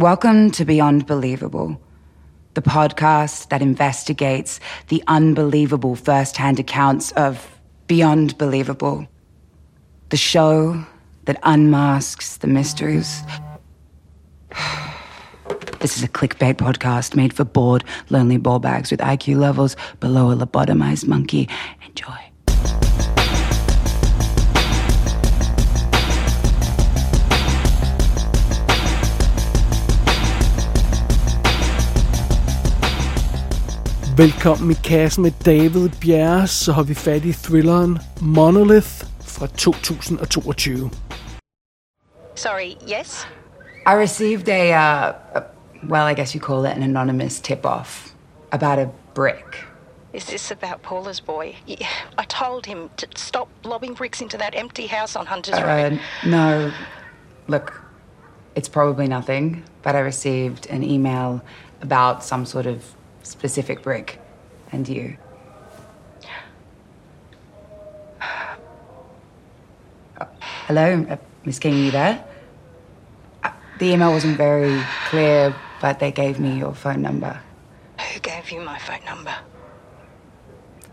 Welcome to Beyond Believable, the podcast that investigates the unbelievable first-hand accounts of Beyond Believable, the show that unmasks the mysteries. This is a clickbait podcast made for bored, lonely ball bags with IQ levels below a lobotomized monkey. Enjoy. Velkommen i kassen med David Bjerre, så har vi fat i thrilleren Monolith fra 2022. Sorry, yes? I received I guess you call it an anonymous tip-off about a brick. Is this about Paula's boy? I told him to stop lobbing bricks into that empty house on Hunter's Road. No, look, it's probably nothing, but I received an email about some sort of specific brick and you. Hello, Miss King, are you there? The email wasn't very clear, but they gave me your phone number. Who gave you my phone number?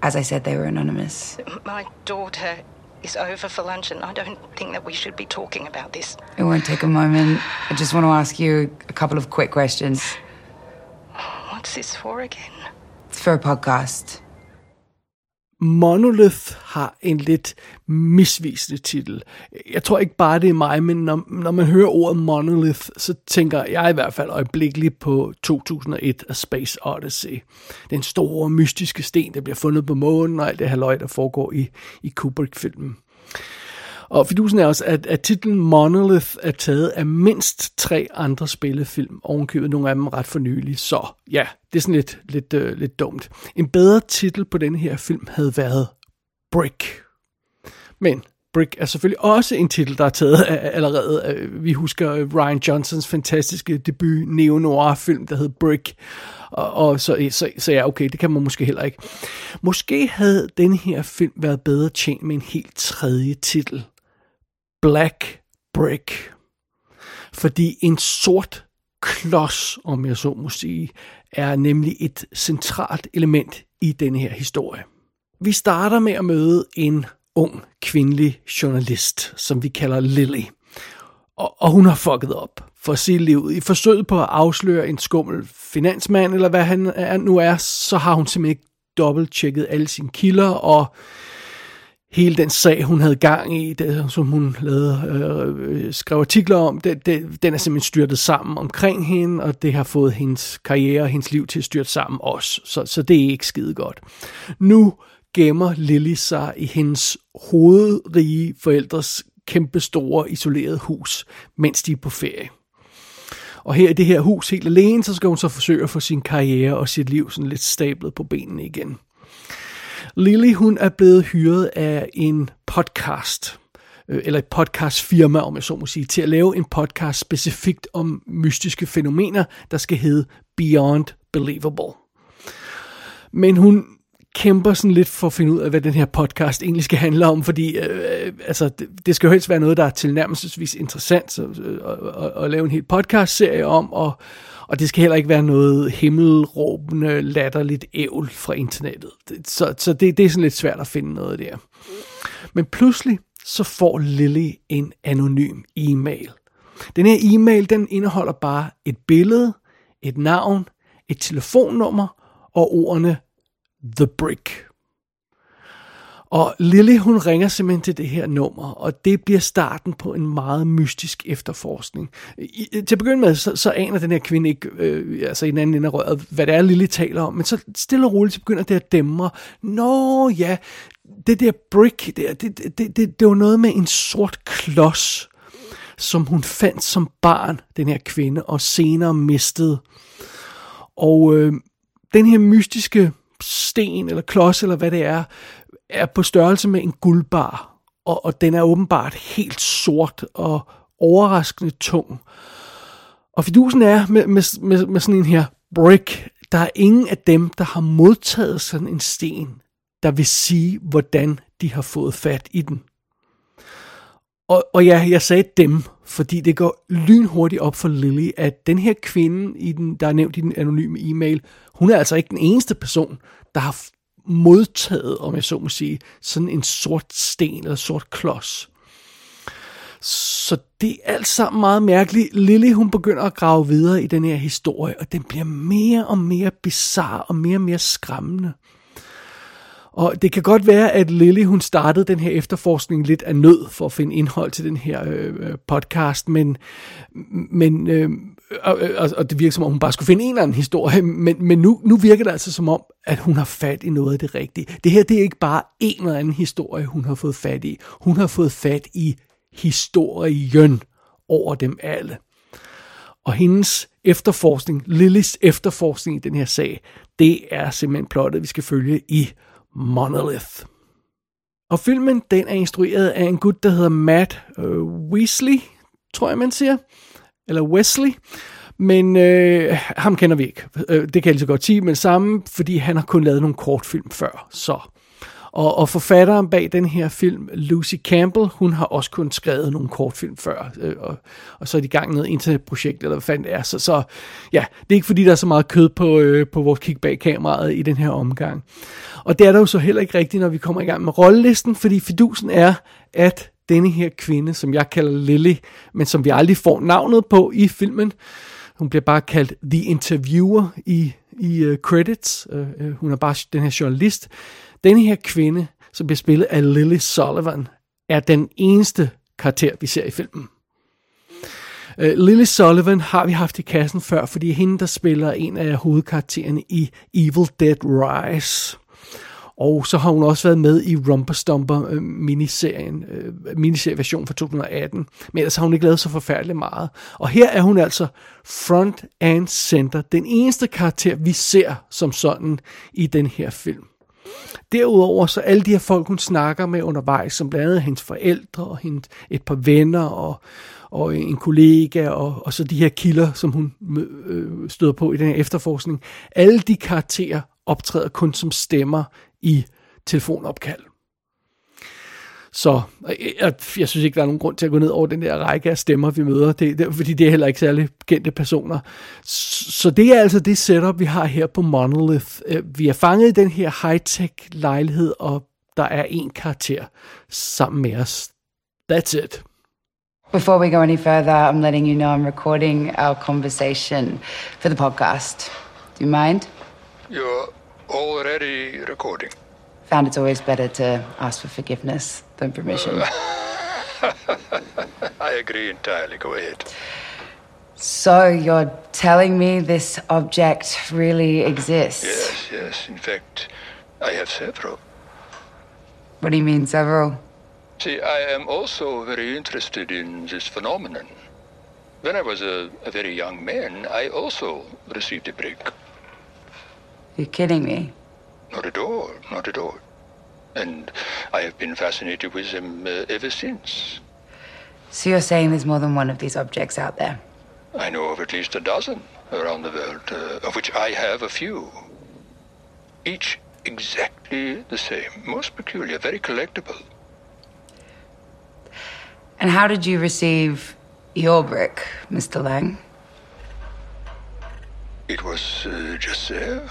As I said, they were anonymous. My daughter is over for lunch, and I don't think that we should be talking about this. It won't take a moment. I just want to ask you a couple of quick questions. What's this for again? It's for a podcast. Monolith har en lidt misvisende titel. Jeg tror ikke bare, det er mig, men når man hører ordet Monolith, så tænker jeg i hvert fald øjeblikkeligt på 2001 A Space Odyssey. Den store, mystiske sten, der bliver fundet på månen, og alt det halløj, der foregår i Kubrick-filmen. Og fidusen er også, at titlen Monolith er taget af mindst 3 andre spillefilm, ovenkøbet nogle af dem ret for nylig. Så ja, det er sådan lidt dumt. En bedre titel på denne her film havde været Brick. Men Brick er selvfølgelig også en titel, der er taget af allerede. Vi husker Ryan Johnsons fantastiske debut neo-noir-film, der hed Brick. Og så ja, okay, det kan man måske heller ikke. Måske havde denne her film været bedre tjent med en helt tredje titel. Black Brick. Fordi en sort klods, om jeg så må sige, er nemlig et centralt element i denne her historie. Vi starter med at møde en ung kvindelig journalist, som vi kalder Lily. Og hun har fucket op for sit liv. I forsøget på at afsløre en skummel finansmand, eller hvad han nu er, så har hun simpelthen ikke dobbelttjekket alle sine kilder, og hele den sag, hun havde gang i, det, som hun skrev artikler om, den er simpelthen styrtet sammen omkring hende, og det har fået hendes karriere og hendes liv til at styrte sammen også. Så det er ikke skide godt. Nu gemmer Lily sig i hendes hovedrige forældres kæmpestore isolerede hus, mens de er på ferie. Og her i det her hus helt alene, så skal hun så forsøge at få sin karriere og sit liv sådan lidt stablet på benene igen. Lily, hun er blevet hyret af en podcast, eller et podcastfirma, om jeg så må sige, til at lave en podcast specifikt om mystiske fænomener, der skal hedde Beyond Believable. Men hun kæmper sådan lidt for at finde ud af, hvad den her podcast egentlig skal handle om, fordi det skal jo helst være noget, der er tilnærmelsesvis interessant at lave en hel podcastserie om, og det skal heller ikke være noget himmelråbende, latterligt ævl fra internettet. Så det er sådan lidt svært at finde noget der. Men pludselig så får Lily en anonym e-mail. Den her e-mail, den indeholder bare et billede, et navn, et telefonnummer og ordene The Brick. Og Lily, hun ringer simpelthen til det her nummer, og det bliver starten på en meget mystisk efterforskning. Til at begynde med, så aner den her kvinde ikke, i den anden ende af røret, hvad det er, Lily taler om, men så stille og roligt, så begynder det at dæmre. Nå ja, det der Brick, det var noget med en sort klods, som hun fandt som barn, den her kvinde, og senere mistede. Og den her mystiske sten eller klods eller hvad det er på størrelse med en guldbar, og den er åbenbart helt sort og overraskende tung. Og fidusen er med sådan en her brick, der er ingen af dem, der har modtaget sådan en sten, der vil sige, hvordan de har fået fat i den. Og ja, jeg sagde dem, fordi det går lynhurtigt op for Lily, at den her kvinde, der er nævnt i den anonyme e-mail, hun er altså ikke den eneste person, der har modtaget, om jeg så må sige, sådan en sort sten eller sort klods. Så det er alt sammen meget mærkeligt. Lily, hun begynder at grave videre i den her historie, og den bliver mere og mere bizarre og mere skræmmende. Og det kan godt være, at Lily, hun startede den her efterforskning lidt af nød for at finde indhold til den her podcast, og det virker som om, hun bare skulle finde en eller anden historie, men nu virker det altså som om, at hun har fat i noget af det rigtige. Det her, det er ikke bare en eller anden historie, hun har fået fat i. Hun har fået fat i historien over dem alle. Og hendes efterforskning, Lillys efterforskning i den her sag, det er simpelthen plottet, vi skal følge i Monolith. Og filmen, den er instrueret af en gut, der hedder Matt Weasley, tror jeg man siger, eller Wesley, men ham kender vi ikke. Det kan jeg lige så godt sige, men sammen, fordi han har kun lavet nogle kortfilm før, så... Og forfatteren bag den her film, Lucy Campbell, hun har også kun skrevet nogle kortfilm før, og så er de i gang med et internetprojekt, eller hvad fanden det er. Så ja, det er ikke fordi, der er så meget kød på vores kig bag kameraet i den her omgang. Og det er der jo så heller ikke rigtigt, når vi kommer i gang med rollelisten, fordi fidusen er, at denne her kvinde, som jeg kalder Lily, men som vi aldrig får navnet på i filmen, hun bliver bare kaldt The Interviewer i credits. Hun er bare den her journalist. Denne her kvinde, som bliver spillet af Lily Sullivan, er den eneste karakter, vi ser i filmen. Lily Sullivan har vi haft i kassen før, fordi hende, der spiller en af hovedkaraktererne i Evil Dead Rise. Og så har hun også været med i Rumpestumper miniserieversion fra 2018. Men ellers har hun ikke lavet så forfærdeligt meget. Og her er hun altså front and center. Den eneste karakter, vi ser som sådan i den her film. Derudover så alle de her folk, hun snakker med undervejs, som blandt andet hendes forældre og hendes et par venner og en kollega og så de her kilder, som hun støder på i den her efterforskning. Alle de karakterer optræder kun som stemmer i telefonopkald. Så jeg synes ikke, der er nogen grund til at gå ned over den der række af stemmer, vi møder, fordi det er heller ikke særlig kendte personer. Så det er altså det setup, vi har her på Monolith. Vi er fanget i den her high-tech lejlighed, og der er en karakter sammen med os. That's it. Before we go any further, I'm letting you know I'm recording our conversation for the podcast. Do you mind? You're already recording. Found it's always better to ask for forgiveness than permission. I agree entirely. Go ahead. So you're telling me this object really exists? Yes. In fact, I have several. What do you mean, several? See, I am also very interested in this phenomenon. When I was a very young man, I also received a brick. You're kidding me. Not at all. And I have been fascinated with them ever since. So you're saying there's more than one of these objects out there? I know of at least a dozen around the world, of which I have a few. Each exactly the same, most peculiar, very collectible. And how did you receive your brick, Mr. Lang? It was just there.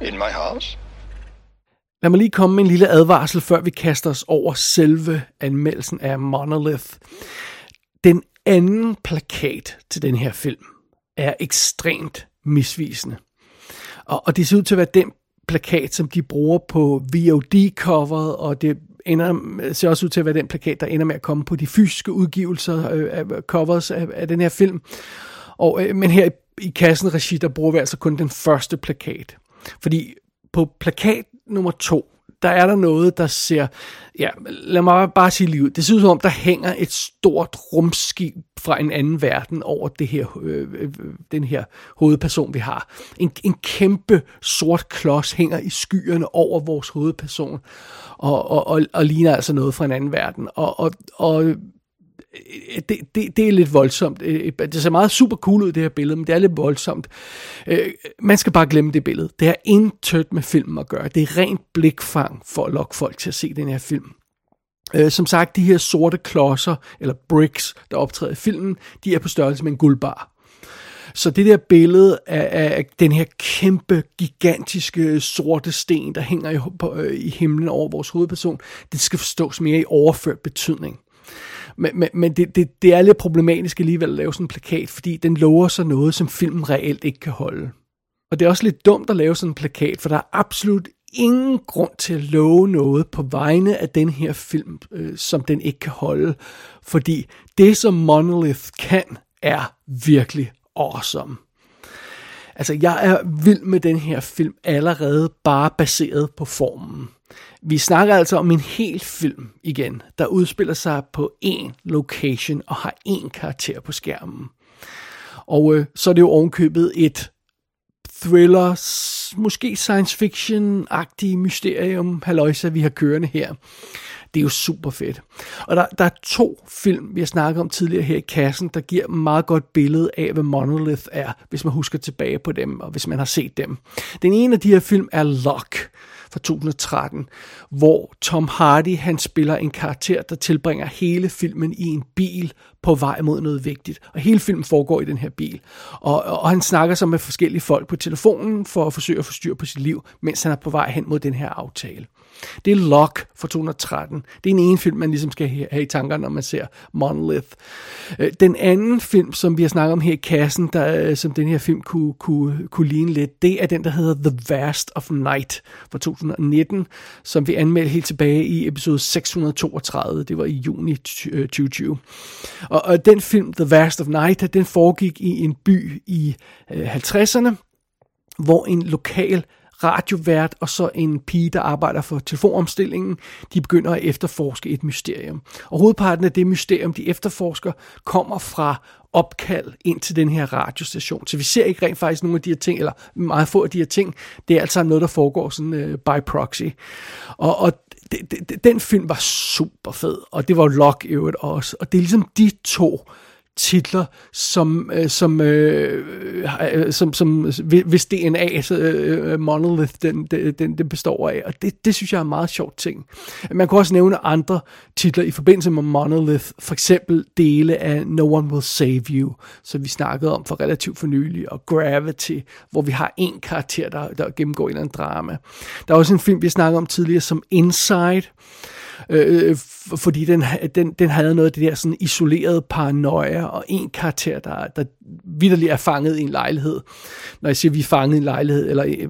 In my house. Lad mig lige komme med en lille advarsel, før vi kaster os over selve anmeldelsen af Monolith. Den anden plakat til den her film er ekstremt misvisende. Og det ser ud til at være den plakat, som de bruger på VOD-coveret, og det ser også ud til at være den plakat, der ender med at komme på de fysiske udgivelser af covers af den her film. Men her i kassen regi, der bruger vi altså kun den første plakat. Fordi på plakat nummer 2, der er der noget, der ser, ja, lad mig bare sige livet. Det ser ud som om, der hænger et stort rumskib fra en anden verden over det her, den her hovedperson, vi har. En kæmpe sort klods hænger i skyerne over vores hovedperson, og ligner altså noget fra en anden verden. Og det er lidt voldsomt. Det ser meget super cool ud, det her billede, men det er lidt voldsomt. Man skal bare glemme det billede. Det har intet med filmen at gøre. Det er rent blikfang for at lokke folk til at se den her film. Som sagt, de her sorte klodser, eller bricks, der optræder i filmen, de er på størrelse med en guldbar. Så det der billede af den her kæmpe, gigantiske sorte sten, der hænger i himlen over vores hovedperson, det skal forstås mere i overført betydning. Men det er lidt problematisk alligevel at lave sådan en plakat, fordi den lover så noget, som filmen reelt ikke kan holde. Og det er også lidt dumt at lave sådan en plakat, for der er absolut ingen grund til at love noget på vegne af den her film, som den ikke kan holde. Fordi det, som Monolith kan, er virkelig awesome. Altså, jeg er vild med den her film allerede bare baseret på formen. Vi snakker altså om en hel film igen, der udspiller sig på én location og har én karakter på skærmen. Og så er det jo ovenkøbet et thriller, måske science fiction-agtige mysterium, halløjsa, vi har kørende her. Det er jo super fedt. Og der er to film, vi har snakket om tidligere her i kassen, der giver meget godt billede af, hvad Monolith er, hvis man husker tilbage på dem, og hvis man har set dem. Den ene af de her film er Locke fra 2013, hvor Tom Hardy, han spiller en karakter, der tilbringer hele filmen i en bil på vej mod noget vigtigt. Og hele filmen foregår i den her bil. Og han snakker så med forskellige folk på telefonen for at forsøge at få styr på sit liv, mens han er på vej hen mod den her aftale. Det er Locke fra 2013. Det er den ene film, man ligesom skal have i tankerne, når man ser Monolith. Den anden film, som vi har snakket om her i kassen, som den her film kunne ligne lidt, det er den, der hedder The Vast of Night fra 2019, som vi anmeldte helt tilbage i episode 632. Det var i juni 2020. Og den film, The Vast of Night, den foregik i en by i 50'erne, hvor en lokal radiovært og så en pige, der arbejder for telefonomstillingen, de begynder at efterforske et mysterium. Og hovedparten af det mysterium, de efterforsker, kommer fra opkald ind til den her radiostation. Så vi ser ikke rent faktisk nogle af de her ting, eller meget få af de her ting. Det er altså noget, der foregår sådan by proxy. Og den film var super fed, og det var Locke i øvrigt også. Og det er ligesom de to titler, som hvis DNA, Monolith, den består af. Og det synes jeg er en meget sjov ting. Man kan også nævne andre titler i forbindelse med Monolith, for eksempel dele af No One Will Save You, som vi snakkede om for relativt for nylig, og Gravity, hvor vi har en karakter, der gennemgår en eller anden drama. Der er også en film, vi snakkede om tidligere, som Inside, fordi den havde noget af det der sådan isoleret paranoia, og en karakter, der vitterligt er fanget i en lejlighed. Når jeg siger, vi er fanget i en lejlighed, eller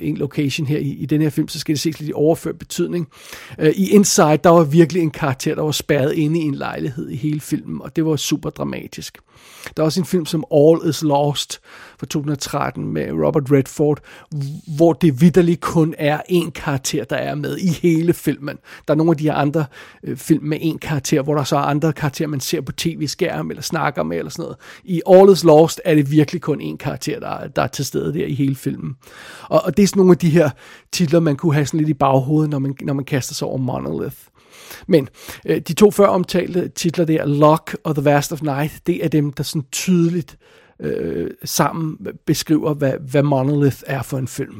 en location her i den her film, så skal det ses lidt i overført betydning. I Inside, der var virkelig en karakter, der var spærret inde i en lejlighed i hele filmen, og det var super dramatisk. Der er også en film som All is Lost fra 2013 med Robert Redford, hvor det vitterligt kun er en karakter, der er med i hele filmen. Der er nogle af de andre film med en karakter, hvor der så er andre karakterer, man ser på tv-skærm eller snakker med eller sådan noget. I All is Lost er det virkelig kun en karakter, der er til stede der i hele filmen. Og det er sådan nogle af de her titler, man kunne have sådan lidt i baghovedet, når man kaster sig over Monolith. Men de to før omtalte titler der, Locke og The Vast of Night, det er dem, der sådan tydeligt sammen beskriver, hvad Monolith er for en film.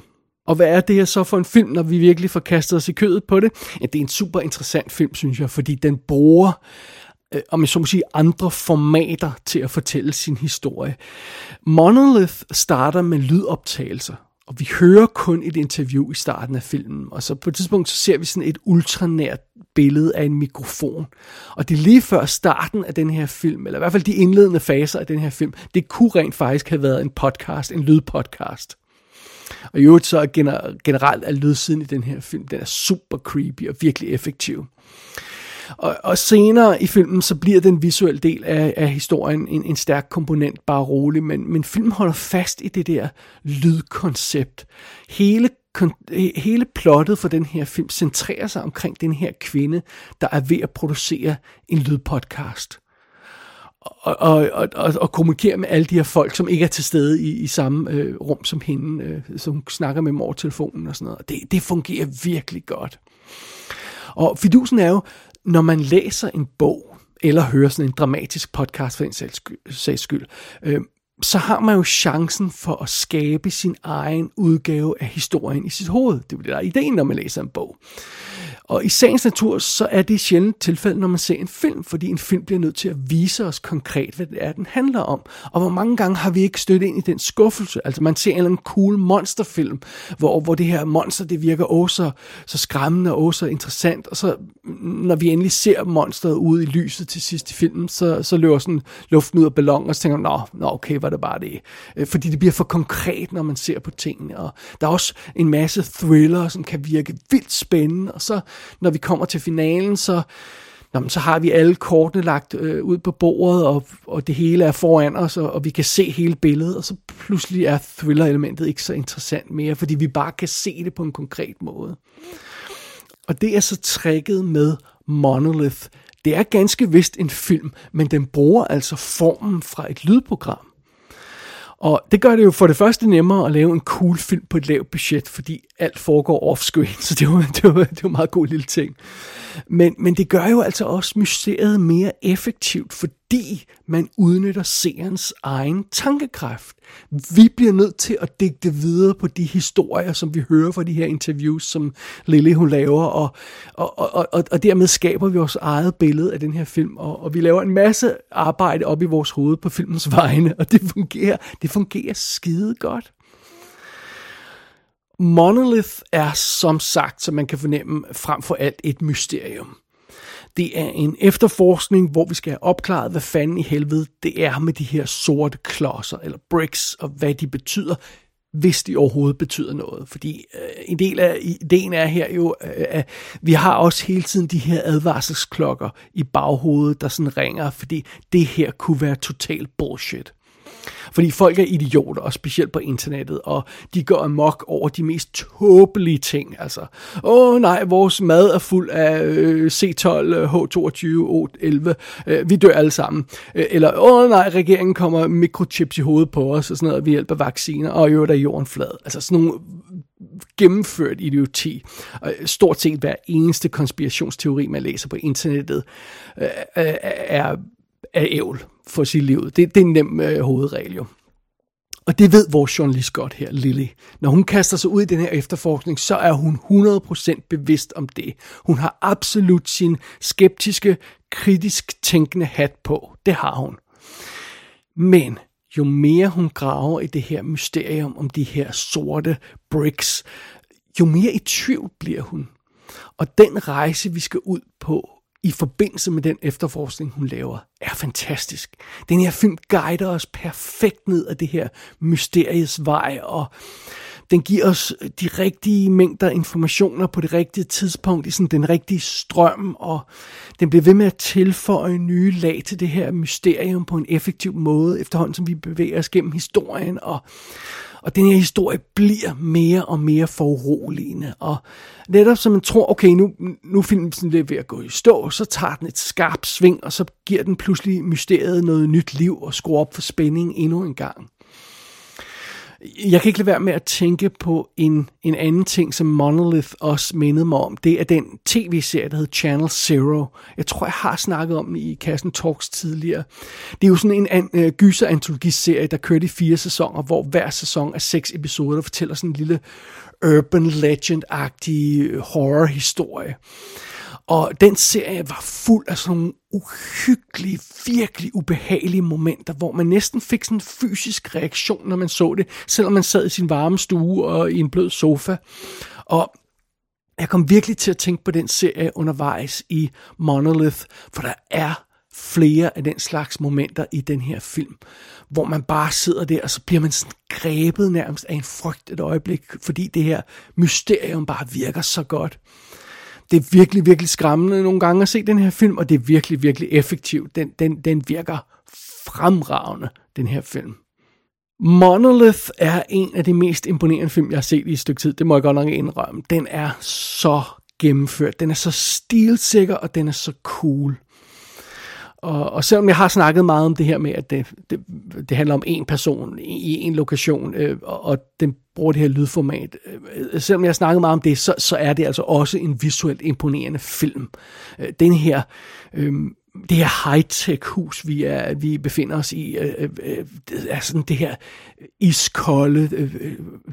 Og hvad er det her så for en film, når vi virkelig får kastet os i kødet på det? Ja, det er en super interessant film, synes jeg, fordi den bruger, om jeg så må sige, andre formater til at fortælle sin historie. Monolith starter med lydoptagelser, og vi hører kun et interview i starten af filmen, og så på et tidspunkt så ser vi sådan et ultranært billede af en mikrofon. Og det er lige før starten af den her film, eller i hvert fald de indledende faser af den her film, det kunne rent faktisk have været en podcast, en lydpodcast. Og i øvrigt så generelt er lydsiden i den her film, den er super creepy og virkelig effektiv. Og senere i filmen, så bliver den visuelle del af historien en stærk komponent, bare rolig, men filmen holder fast i det der lydkoncept. Hele plottet for den her film centrerer sig omkring den her kvinde, der er ved at producere en lydpodcast. Og kommunikere med alle de her folk, som ikke er til stede i samme rum som hende, som snakker med dem over telefonen og sådan noget. Det fungerer virkelig godt. Og fidusen er jo, når man læser en bog, eller hører sådan en dramatisk podcast for en sags skyld, så har man jo chancen for at skabe sin egen udgave af historien i sit hoved. Det er jo det, der er ideen, når man læser en bog. Og i sagens natur, så er det sjældent tilfælde, når man ser en film, fordi en film bliver nødt til at vise os konkret, hvad det er, den handler om. Og hvor mange gange har vi ikke stødt ind i den skuffelse? Altså man ser en eller anden cool monsterfilm, hvor det her monster, det virker så skræmmende og så interessant. Og så når vi endelig ser monsteret ude i lyset til sidst i filmen, så løber sådan luften ud af ballon, og så tænker man, nå okay, var det bare det. Fordi det bliver for konkret, når man ser på tingene. Og der er også en masse thriller, som kan virke vildt spændende, og så når vi kommer til finalen, så har vi alle kortene lagt ud på bordet, og det hele er foran os, og vi kan se hele billedet, og så pludselig er thriller-elementet ikke så interessant mere, fordi vi bare kan se det på en konkret måde. Og det er så tricket med Monolith. Det er ganske vist en film, men den bruger altså formen fra et lydprogram. Og det gør det jo for det første nemmere at lave en cool film på et lavt budget, fordi alt foregår off-screen, så det var en meget god lille ting. Men det gør jo altså også mysteriet mere effektivt, fordi man udnytter seerens egen tankekraft. Vi bliver nødt til at digte videre på de historier, som vi hører fra de her interviews, som Lily hun laver, og dermed skaber vi vores eget billede af den her film, og vi laver en masse arbejde op i vores hoved på filmens vegne, og det fungerer skide godt. Monolith er som sagt, som man kan fornemme, frem for alt et mysterium. Det er en efterforskning, hvor vi skal have opklaret, hvad fanden i helvede det er med de her sorte klodser, eller bricks, og hvad de betyder, hvis de overhovedet betyder noget. Fordi en del af ideen er her jo, at vi har også hele tiden de her advarselsklokker i baghovedet, der sådan ringer, fordi det her kunne være total bullshit. Fordi folk er idioter, og specielt på internettet, og de går amok over de mest tåbelige ting. Altså, nej, vores mad er fuld af C12, H22, O11, vi dør alle sammen. Eller, nej, regeringen kommer mikrochips i hovedet på os, og sådan noget, vi hjælper vacciner, og i øvrigt er jorden flad. Altså sådan nogle gennemført idioti. Stort set hver eneste konspirationsteori, man læser på internettet, er ævl for sit liv. Det er en nem hovedregel jo. Og det ved vores journalist godt her, Lily. Når hun kaster sig ud i den her efterforskning, så er hun 100% bevidst om det. Hun har absolut sin skeptiske, kritisk tænkende hat på. Det har hun. Men jo mere hun graver i det her mysterium om de her sorte bricks, jo mere i tvivl bliver hun. Og den rejse, vi skal ud på, i forbindelse med den efterforskning, hun laver, er fantastisk. Den her film guider os perfekt ned ad det her mysteriets vej, og den giver os de rigtige mængder informationer på det rigtige tidspunkt, i sådan den rigtige strøm, og den bliver ved med at tilføje nye lag til det her mysterium på en effektiv måde, efterhånden som vi bevæger os gennem historien, og den her historie bliver mere og mere foruroligende. Og netop som man tror, okay, nu filmen sådan er ved at gå i stå, så tager den et skarpt sving, og så giver den pludselig mysteriet noget nyt liv og skruer op for spændingen endnu en gang. Jeg kan ikke lade være med at tænke på en anden ting, som Monolith også mindede mig om. Det er den tv-serie, der hedder Channel Zero. Jeg tror, jeg har snakket om i Kassen Talks tidligere. Det er jo sådan en gyser-antologiserie, der kørte i 4 sæsoner, hvor hver sæson er 6 episoder, der fortæller sådan en lille urban legend-agtig horror-historie. Og den serie var fuld af sådan nogle uhyggelige, virkelig ubehagelige momenter, hvor man næsten fik sådan en fysisk reaktion, når man så det, selvom man sad i sin varme stue og i en blød sofa. Og jeg kom virkelig til at tænke på den serie undervejs i Monolith, for der er flere af den slags momenter i den her film, hvor man bare sidder der, og så bliver man sådan grebet nærmest af en frygt et øjeblik, fordi det her mysterium bare virker så godt. Det er virkelig, virkelig skræmmende nogle gange at se den her film, og det er virkelig, virkelig effektivt. Den virker fremragende, den her film. Monolith er en af de mest imponerende film, jeg har set i et stykke tid. Det må jeg godt nok indrømme. Den er så gennemført. Den er så stilsikker, og den er så cool. Og selvom jeg har snakket meget om det her med, at det handler om en person i en lokation, og den bruger det her lydformat. Selvom jeg har snakket meget om det, så er det altså også en visuelt imponerende film. Den her det her high-tech hus, vi befinder os i, er sådan det her iskolde,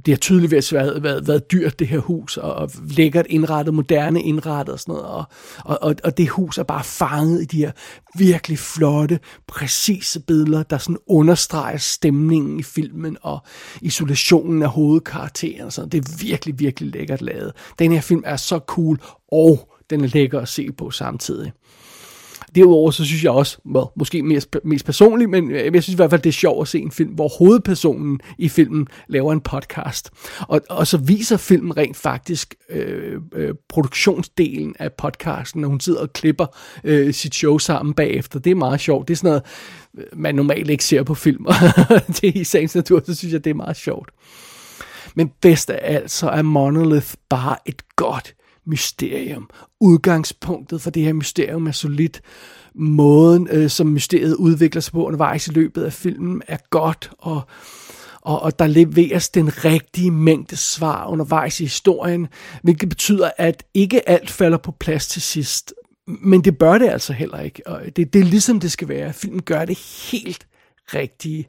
det har tydeligvis været dyrt, det her hus, og lækkert indrettet, moderne indrettet og sådan noget, og det hus er bare fanget i de her virkelig flotte, præcise billeder, der sådan understreger stemningen i filmen, og isolationen af hovedkarakteren og sådan. Det er virkelig, virkelig lækkert lavet. Den her film er så cool, og den er lækker at se på samtidig. Derudover så synes jeg også, måske mest personligt, men jeg synes i hvert fald, det er sjovt at se en film, hvor hovedpersonen i filmen laver en podcast. Og så viser filmen rent faktisk produktionsdelen af podcasten, når hun sidder og klipper sit show sammen bagefter. Det er meget sjovt. Det er sådan noget, man normalt ikke ser på film. Det er i sagens natur, så synes jeg, det er meget sjovt. Men bedst af alt, så er Monolith bare et godt mysterium. Udgangspunktet for det her mysterium er solidt. Måden, som mysteriet udvikler sig på undervejs i løbet af filmen, er godt, og der leveres den rigtige mængde svar undervejs i historien, hvilket betyder, at ikke alt falder på plads til sidst. Men det bør det altså heller ikke. Og det er ligesom det skal være. Filmen gør det helt rigtige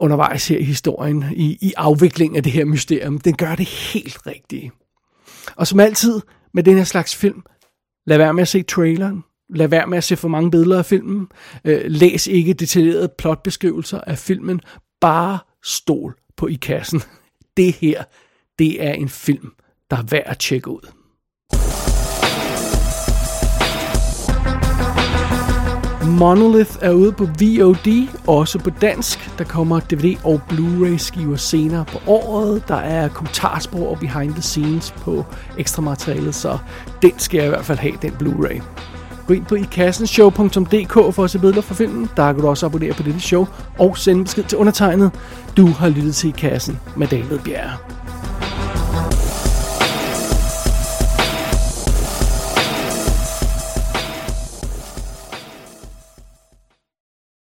undervejs her i historien, i afviklingen af det her mysterium. Den gør det helt rigtige. Og som altid med den her slags film, lad være med at se traileren, lad være med at se for mange billeder af filmen, læs ikke detaljerede plotbeskrivelser af filmen, bare stol på i kassen. Det her, det er en film, der er værd at tjekke ud. Monolith er ude på VOD, også på dansk. Der kommer DVD og Blu-ray-skiver senere på året. Der er kommentarspor og behind the scenes på ekstra materialet, så den skal jeg i hvert fald have, den Blu-ray. Gå ind på ikassenshow.dk for at se billeder fra filmen. Der kan du også abonnere på dette show og sende besked til undertegnet. Du har lyttet til I Kassen med David Bjerre.